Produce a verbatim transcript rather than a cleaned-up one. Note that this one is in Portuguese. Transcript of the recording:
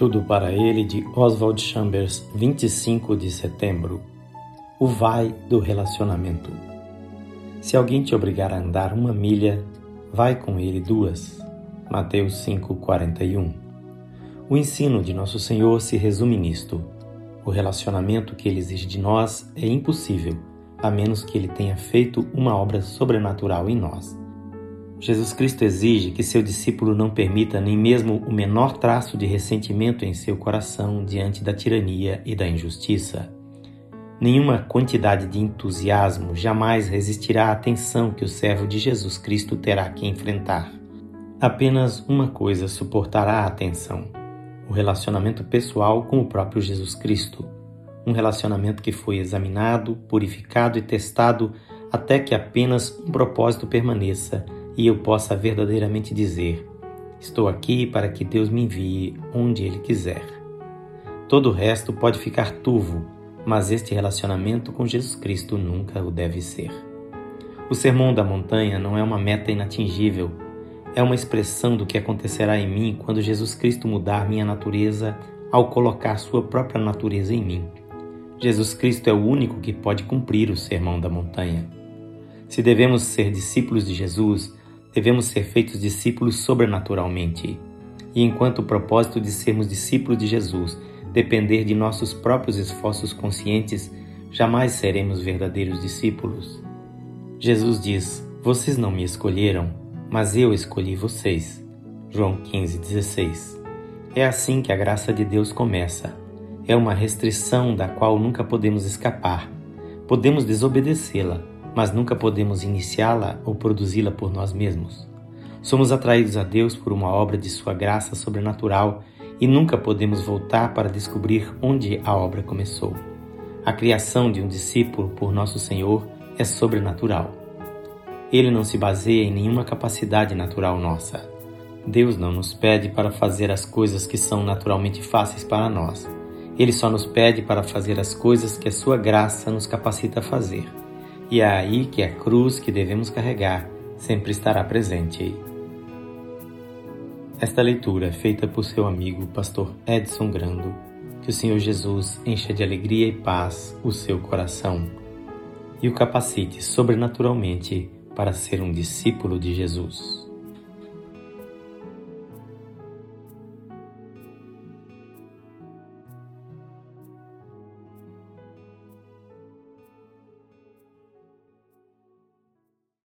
Tudo para Ele, de Oswald Chambers, vinte e cinco de setembro. O vai do relacionamento. Se alguém te obrigar a andar uma milha, vai com ele duas. Mateus cinco, quarenta e um. O ensino de Nosso Senhor se resume nisto. O relacionamento que Ele exige de nós é impossível, a menos que Ele tenha feito uma obra sobrenatural em nós. Jesus Cristo exige que seu discípulo não permita nem mesmo o menor traço de ressentimento em seu coração diante da tirania e da injustiça. Nenhuma quantidade de entusiasmo jamais resistirá à tensão que o servo de Jesus Cristo terá que enfrentar. Apenas uma coisa suportará a tensão: o relacionamento pessoal com o próprio Jesus Cristo. Um relacionamento que foi examinado, purificado e testado até que apenas um propósito permaneça e eu possa verdadeiramente dizer: estou aqui para que Deus me envie onde Ele quiser. Todo o resto pode ficar turvo, mas este relacionamento com Jesus Cristo nunca o deve ser. O Sermão da Montanha não é uma meta inatingível, é uma expressão do que acontecerá em mim quando Jesus Cristo mudar minha natureza ao colocar sua própria natureza em mim. Jesus Cristo é o único que pode cumprir o Sermão da Montanha. Se devemos ser discípulos de Jesus, devemos ser feitos discípulos sobrenaturalmente. E enquanto o propósito de sermos discípulos de Jesus depender de nossos próprios esforços conscientes, jamais seremos verdadeiros discípulos. Jesus diz: vocês não me escolheram, mas eu escolhi vocês. João quinze, dezesseis. É assim que a graça de Deus começa. É uma restrição da qual nunca podemos escapar. Podemos desobedecê-la, mas nunca podemos iniciá-la ou produzi-la por nós mesmos. Somos atraídos a Deus por uma obra de sua graça sobrenatural e nunca podemos voltar para descobrir onde a obra começou. A criação de um discípulo por Nosso Senhor é sobrenatural. Ele não se baseia em nenhuma capacidade natural nossa. Deus não nos pede para fazer as coisas que são naturalmente fáceis para nós. Ele só nos pede para fazer as coisas que a sua graça nos capacita a fazer. E é aí que a cruz que devemos carregar sempre estará presente. Esta leitura é feita por seu amigo, pastor Edson Grando. Que o Senhor Jesus encha de alegria e paz o seu coração e o capacite sobrenaturalmente para ser um discípulo de Jesus.